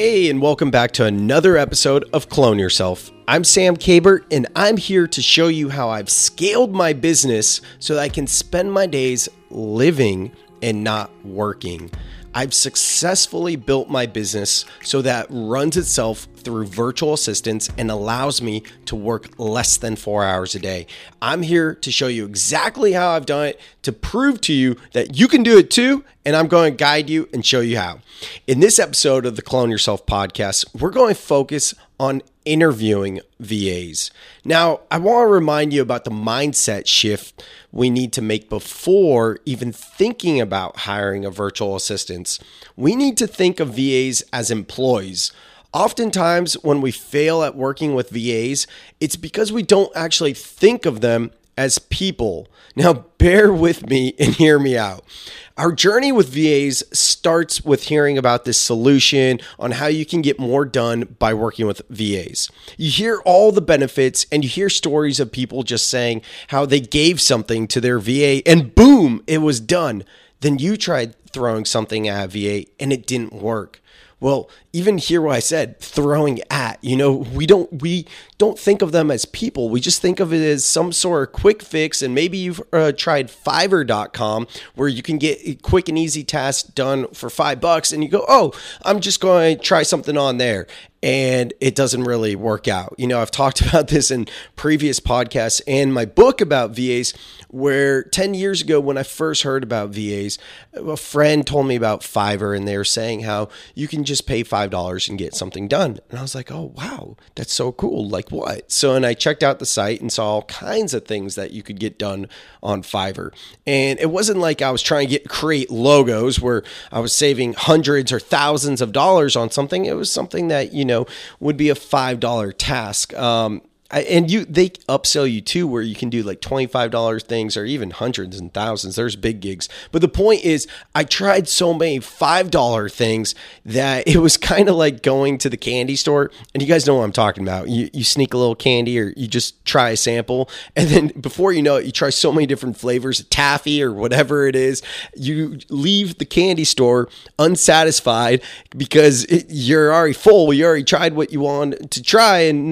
Hey, and welcome back to another episode of Clone Yourself. I'm Sam Kabert, and I'm here to show you how I've scaled my business so that I can spend my days living and not working. I've successfully built my business so that it runs itself through virtual assistants and allows me to work less than 4 hours a day. I'm here to show you exactly how I've done it, to prove to you that you can do it too, and I'm going to guide you and show you how. In this episode of the Clone Yourself podcast, we're going to focus on interviewing VAs. Now, I want to remind you about the mindset shift we need to make before even thinking about hiring a virtual assistant. We need to think of VAs as employees. Oftentimes, when we fail at working with VAs, it's because we don't actually think of them as people. Now, bear with me and hear me out. Our journey with VAs starts with hearing about this solution on how you can get more done by working with VAs. You hear all the benefits and you hear stories of people just saying how they gave something to their VA and boom, it was done. Then you tried throwing something at a VA and it didn't work. Well, even hear what I said, throwing at, we don't think of them as people. We just think of it as some sort of quick fix. And maybe you've tried Fiverr.com where you can get quick and easy tasks done for $5 and you go, oh, I'm just going to try something on there. And it doesn't really work out. I've talked about this in previous podcasts and my book about VAs, where 10 years ago when I first heard about VAs, a friend told me about Fiverr and they were saying how you can just pay $5 and get something done. And I was like, oh, wow, that's so cool. Like what? And I checked out the site and saw all kinds of things that you could get done on Fiverr. And it wasn't like I was trying to create logos where I was saving hundreds or thousands of dollars on something. It was something that, would be a $5 task. They upsell you too, where you can do like $25 things or even hundreds and thousands. There's big gigs. But the point is, I tried so many $5 things that it was kind of like going to the candy store. And you guys know what I'm talking about. You sneak a little candy or you just try a sample. And then before you know it, you try so many different flavors, taffy or whatever it is. You leave the candy store unsatisfied because you're already full. You already tried what you wanted to try and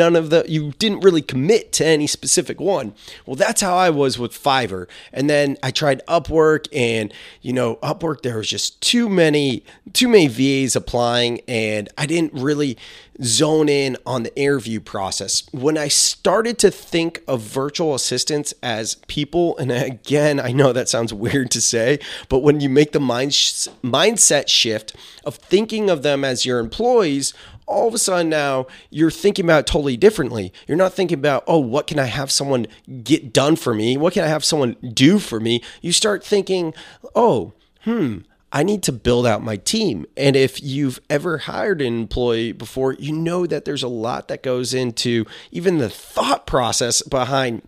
you didn't really commit to any specific one. Well, that's how I was with Fiverr. And then I tried Upwork and, Upwork, there was just too many VAs applying and I didn't really zone in on the interview process. When I started to think of virtual assistants as people, and again, I know that sounds weird to say, but when you make the mindset shift of thinking of them as your employees, all of a sudden now you're thinking about it totally differently. You're not thinking about, oh, what can I have someone get done for me? What can I have someone do for me? You start thinking, I need to build out my team. And if you've ever hired an employee before, you know that there's a lot that goes into even the thought process behind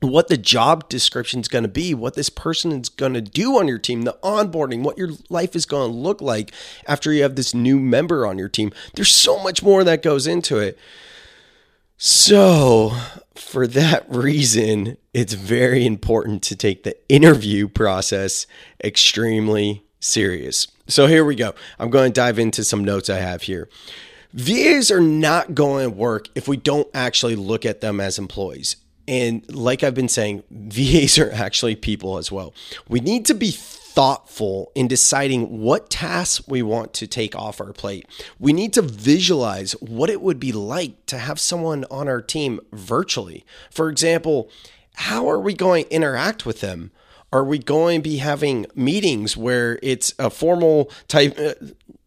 what the job description is going to be, what this person is going to do on your team, the onboarding, what your life is going to look like after you have this new member on your team. There's so much more that goes into it. So for that reason, it's very important to take the interview process extremely serious. So here we go. I'm going to dive into some notes I have here. VAs are not going to work if we don't actually look at them as employees. And like I've been saying, VAs are actually people as well. We need to be thoughtful in deciding what tasks we want to take off our plate. We need to visualize what it would be like to have someone on our team virtually. For example, how are we going to interact with them? Are we going to be having meetings where it's a formal type?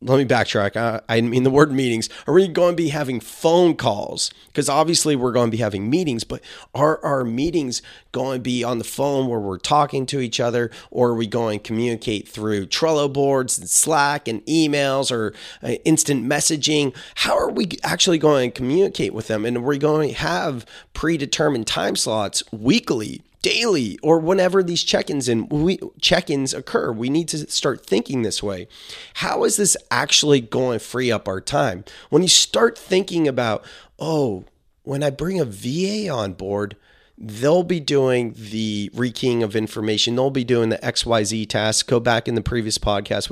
Let me backtrack. I didn't mean the word meetings. Are we going to be having phone calls? Because obviously we're going to be having meetings, but are our meetings going to be on the phone where we're talking to each other? Or are we going to communicate through Trello boards and Slack and emails or instant messaging? How are we actually going to communicate with them? And are we going to have predetermined time slots weekly, daily, or whenever these check-ins occur? We need to start thinking this way. How is this actually going to free up our time? When you start thinking about, when I bring a VA on board, they'll be doing the rekeying of information. They'll be doing the XYZ tasks. Go back in the previous podcast.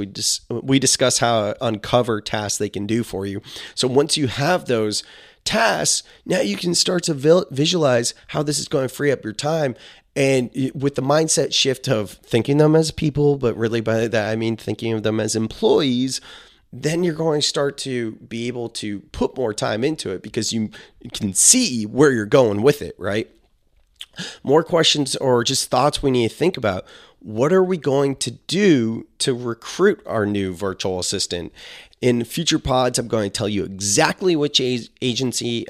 We discuss how to uncover tasks they can do for you. So once you have those tasks, now you can start to visualize how this is going to free up your time. And with the mindset shift of thinking them as people, but really by that I mean thinking of them as employees, then you're going to start to be able to put more time into it because you can see where you're going with it, right? More questions or just thoughts we need to think about. What are we going to do to recruit our new virtual assistant? In future pods, I'm going to tell you exactly which agency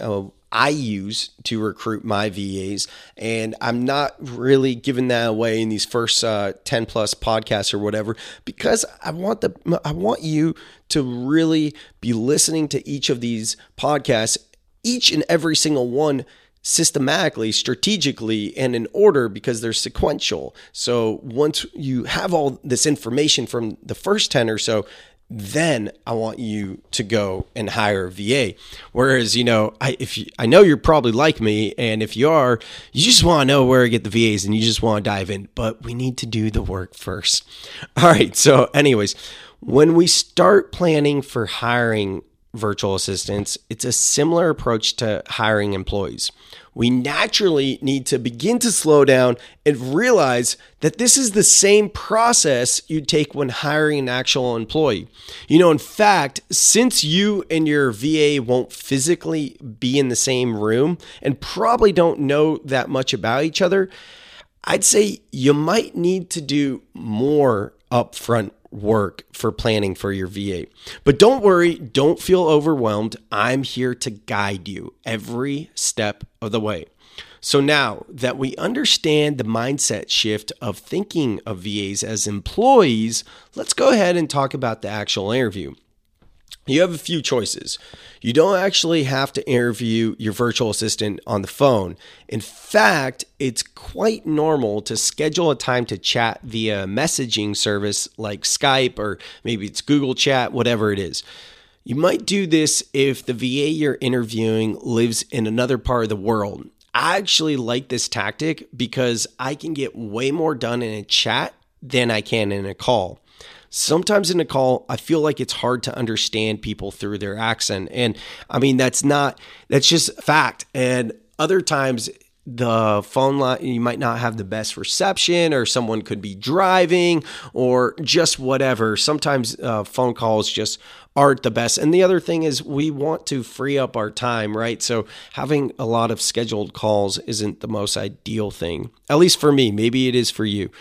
I use to recruit my VAs. And I'm not really giving that away in these first 10 plus podcasts or whatever, because I want you to really be listening to each of these podcasts, each and every single one, systematically, strategically, and in order, because they're sequential. So once you have all this information from the first 10 or so, then I want you to go and hire a VA. Whereas, I know you're probably like me, and if you are, you just want to know where to get the VAs and you just want to dive in, but we need to do the work first. All right. So anyways, when we start planning for hiring virtual assistants, it's a similar approach to hiring employees. We naturally need to begin to slow down and realize that this is the same process you take when hiring an actual employee. In fact, since you and your VA won't physically be in the same room and probably don't know that much about each other, I'd say you might need to do more upfront work for planning for your VA. But don't worry, don't feel overwhelmed. I'm here to guide you every step of the way. So now that we understand the mindset shift of thinking of VAs as employees, let's go ahead and talk about the actual interview. You have a few choices. You don't actually have to interview your virtual assistant on the phone. In fact, it's quite normal to schedule a time to chat via messaging service like Skype, or maybe it's Google Chat, whatever it is. You might do this if the VA you're interviewing lives in another part of the world. I actually like this tactic because I can get way more done in a chat than I can in a call. Sometimes in a call, I feel like it's hard to understand people through their accent. And that's just fact. And other times the phone line, you might not have the best reception, or someone could be driving, or just whatever. Sometimes phone calls just aren't the best. And the other thing is we want to free up our time, right? So having a lot of scheduled calls isn't the most ideal thing, at least for me. Maybe it is for you.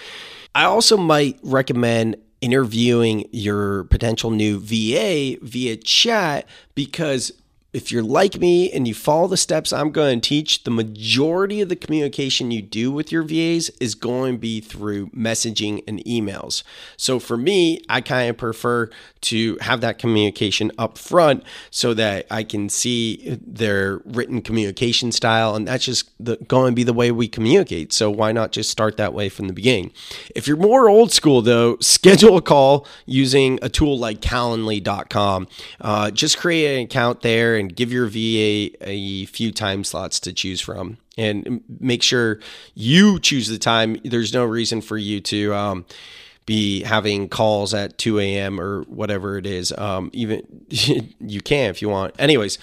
I also might recommend interviewing your potential new VA via chat, because if you're like me and you follow the steps I'm going to teach, the majority of the communication you do with your VAs is going to be through messaging and emails. So for me, I kind of prefer to have that communication up front so that I can see their written communication style. And that's just going to be the way we communicate. So why not just start that way from the beginning? If you're more old school though, schedule a call using a tool like Calendly.com. Just create an account there and give your VA a few time slots to choose from, and make sure you choose the time. There's no reason for you to be having calls at 2 a.m. or whatever it is. Even you can if you want. Anyways,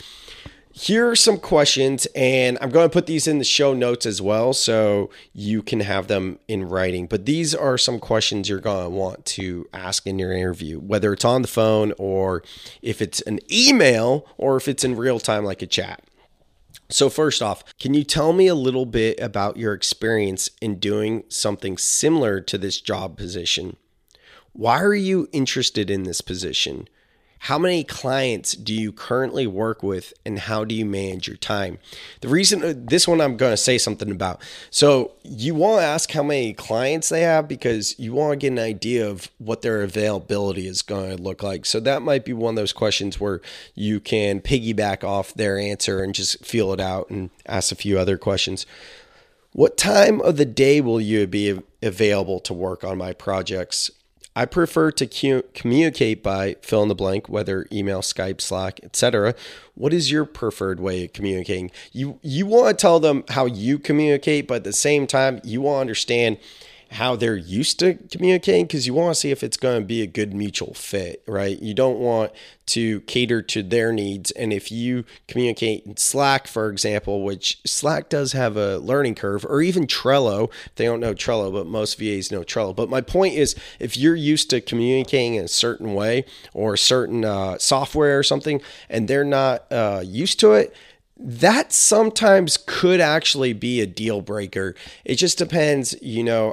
here are some questions, and I'm going to put these in the show notes as well, so you can have them in writing. But these are some questions you're going to want to ask in your interview, whether it's on the phone or if it's an email or if it's in real time like a chat. So first off, can you tell me a little bit about your experience in doing something similar to this job position? Why are you interested in this position? How many clients do you currently work with, and how do you manage your time? The reason this one I'm going to say something about. So you want to ask how many clients they have because you want to get an idea of what their availability is going to look like. So that might be one of those questions where you can piggyback off their answer and just feel it out and ask a few other questions. What time of the day will you be available to work on my projects? I prefer to communicate by fill in the blank, whether email, Skype, Slack, etc. What is your preferred way of communicating? You want to tell them how you communicate, but at the same time, you want to understand how they're used to communicating, because you want to see if it's going to be a good mutual fit, right? You don't want to cater to their needs. And if you communicate in Slack, for example, which Slack does have a learning curve, or even Trello, they don't know Trello, but most VAs know Trello. But my point is, if you're used to communicating in a certain way or a certain software or something, and they're not used to it, that sometimes could actually be a deal breaker. It just depends,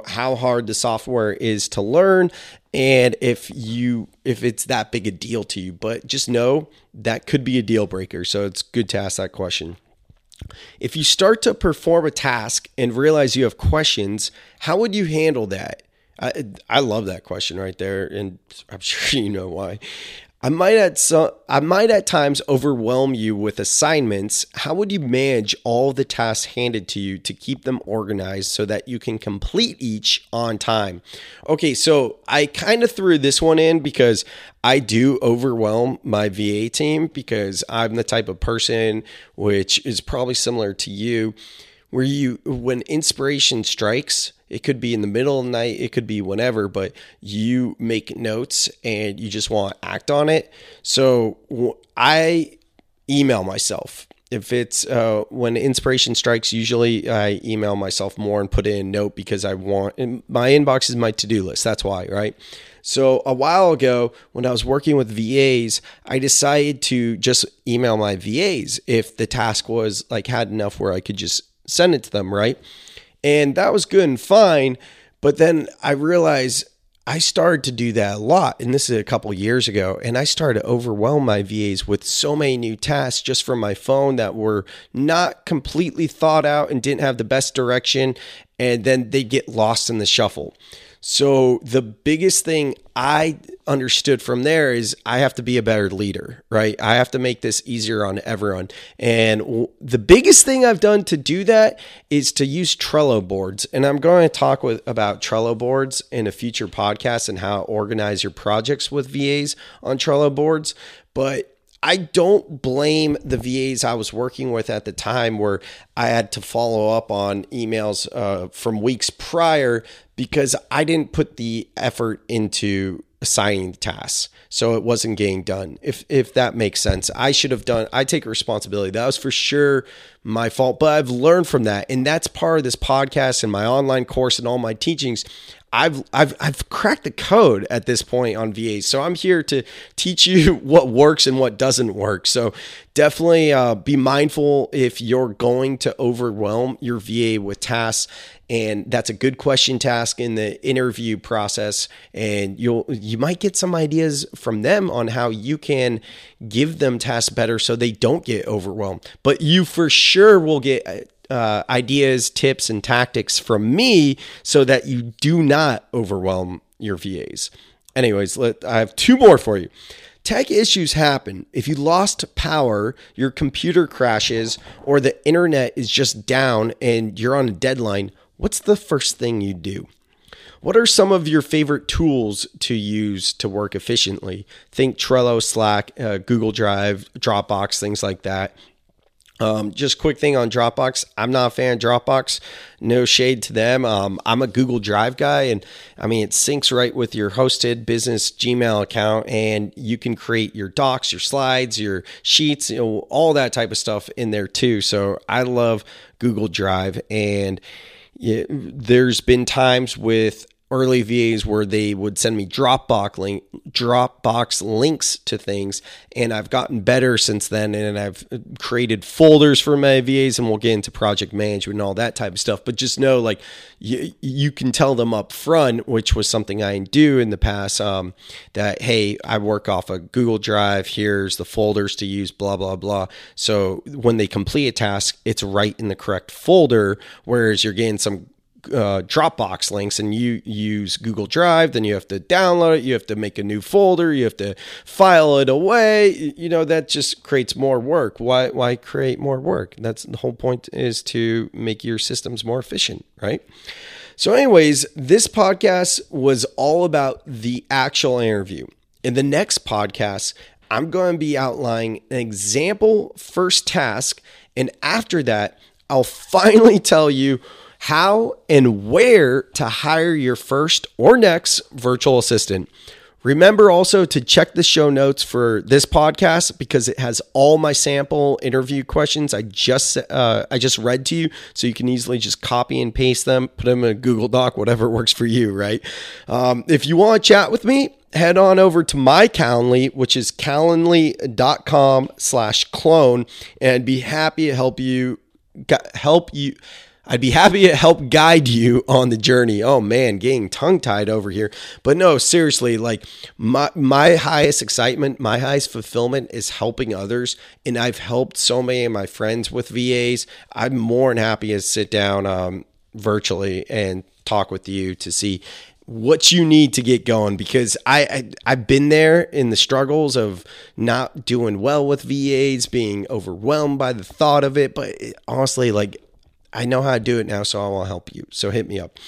how hard the software is to learn and if it's that big a deal to you. But just know that could be a deal breaker. So it's good to ask that question. If you start to perform a task and realize you have questions, how would you handle that? I love that question right there, and I'm sure you know why. I might at times overwhelm you with assignments. How would you manage all the tasks handed to you to keep them organized so that you can complete each on time? Okay, so I kind of threw this one in because I do overwhelm my VA team, because I'm the type of person, which is probably similar to you, where when inspiration strikes, it could be in the middle of the night, it could be whenever, but you make notes and you just want to act on it. So I email myself. If it's when inspiration strikes, usually I email myself more and put in a note, because my inbox is my to-do list. That's why, right? So a while ago, when I was working with VAs, I decided to just email my VAs if the task was had enough where I could just send it to them, right? And that was good and fine. But then I realized I started to do that a lot. And this is a couple years ago. And I started to overwhelm my VAs with so many new tasks just from my phone that were not completely thought out and didn't have the best direction. And then they get lost in the shuffle. So the biggest thing I understood from there is I have to be a better leader, right? I have to make this easier on everyone. And the biggest thing I've done to do that is to use Trello boards. And I'm going to talk about Trello boards in a future podcast and how to organize your projects with VAs on Trello boards. But I don't blame the VAs I was working with at the time, where I had to follow up on emails from weeks prior, because I didn't put the effort into assigning the tasks. So it wasn't getting done. If that makes sense, I take responsibility. That was for sure my fault, but I've learned from that. And that's part of this podcast and my online course and all my teachings. I've cracked the code at this point on VAs. So I'm here to teach you what works and what doesn't work. So definitely be mindful if you're going to overwhelm your VA with tasks. And that's a good question to ask in the interview process. And you might get some ideas from them on how you can give them tasks better so they don't get overwhelmed. But you for sure will get ideas, tips, and tactics from me so that you do not overwhelm your VAs. Anyways, I have two more for you. Tech issues happen. If you lost power, your computer crashes, or the internet is just down and you're on a deadline, what's the first thing you do? What are some of your favorite tools to use to work efficiently? Think Trello, Slack, Google Drive, Dropbox, things like that. Just quick thing on Dropbox. I'm not a fan of Dropbox. No shade to them. I'm a Google Drive guy, and it syncs right with your hosted business Gmail account, and you can create your docs, your slides, your sheets, all that type of stuff in there too. So I love Google Drive, and there's been times with early VAs where they would send me Dropbox links to things, and I've gotten better since then, and I've created folders for my VAs, and we'll get into project management and all that type of stuff. But just know, you can tell them up front, which was something I do in the past, that, hey, I work off a Google Drive, here's the folders to use, blah, blah, blah. So when they complete a task, it's right in the correct folder, whereas you're getting some Dropbox links and you use Google Drive, then you have to download it, you have to make a new folder, you have to file it away. That just creates more work. Why create more work? That's the whole point, is to make your systems more efficient, right? So anyways, this podcast was all about the actual interview. In the next podcast, I'm going to be outlining an example first task. And after that, I'll finally tell you how and where to hire your first or next virtual assistant. Remember also to check the show notes for this podcast because it has all my sample interview questions I just read to you, so you can easily just copy and paste them, put them in a Google Doc, whatever works for you, right? If you want to chat with me, head on over to my Calendly, which is calendly.com/clone, and be happy to help you. I'd be happy to help guide you on the journey. Oh man, getting tongue-tied over here. But no, seriously, like my highest excitement, my highest fulfillment is helping others. And I've helped so many of my friends with VAs. I'm more than happy to sit down virtually and talk with you to see what you need to get going, because I've been there in the struggles of not doing well with VAs, being overwhelmed by the thought of it. But honestly, like, I know how to do it now, so I will help you. So hit me up.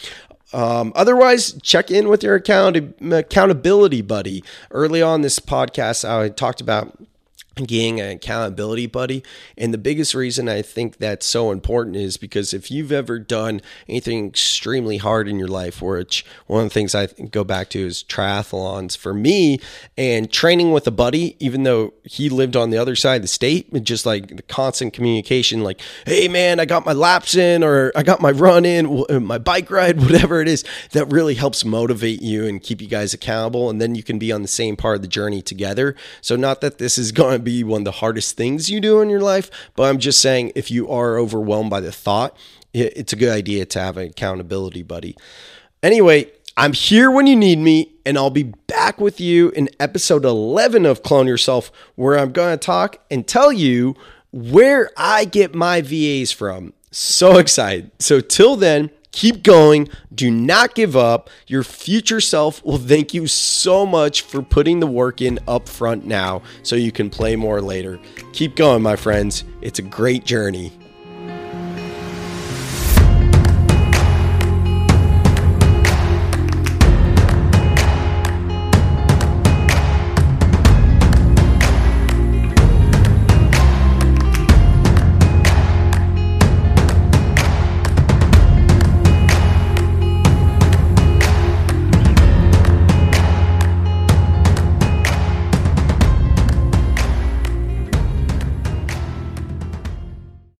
Otherwise, check in with your accountability buddy. Early on this podcast, I talked about getting an accountability buddy. And the biggest reason I think that's so important is because if you've ever done anything extremely hard in your life, which one of the things I go back to is triathlons for me, and training with a buddy, even though he lived on the other side of the state, just like the constant communication, like, hey man, I got my laps in, or I got my run in, my bike ride, whatever it is, that really helps motivate you and keep you guys accountable. And then you can be on the same part of the journey together. So not that this is going to be one of the hardest things you do in your life, but I'm just saying, if you are overwhelmed by the thought, it's a good idea to have an accountability buddy. Anyway, I'm here when you need me, and I'll be back with you in episode 11 of Clone Yourself, where I'm going to talk and tell you where I get my VAs from. So excited. So till then, keep going. Do not give up. Your future self will thank you so much for putting the work in up front now so you can play more later. Keep going, my friends. It's a great journey.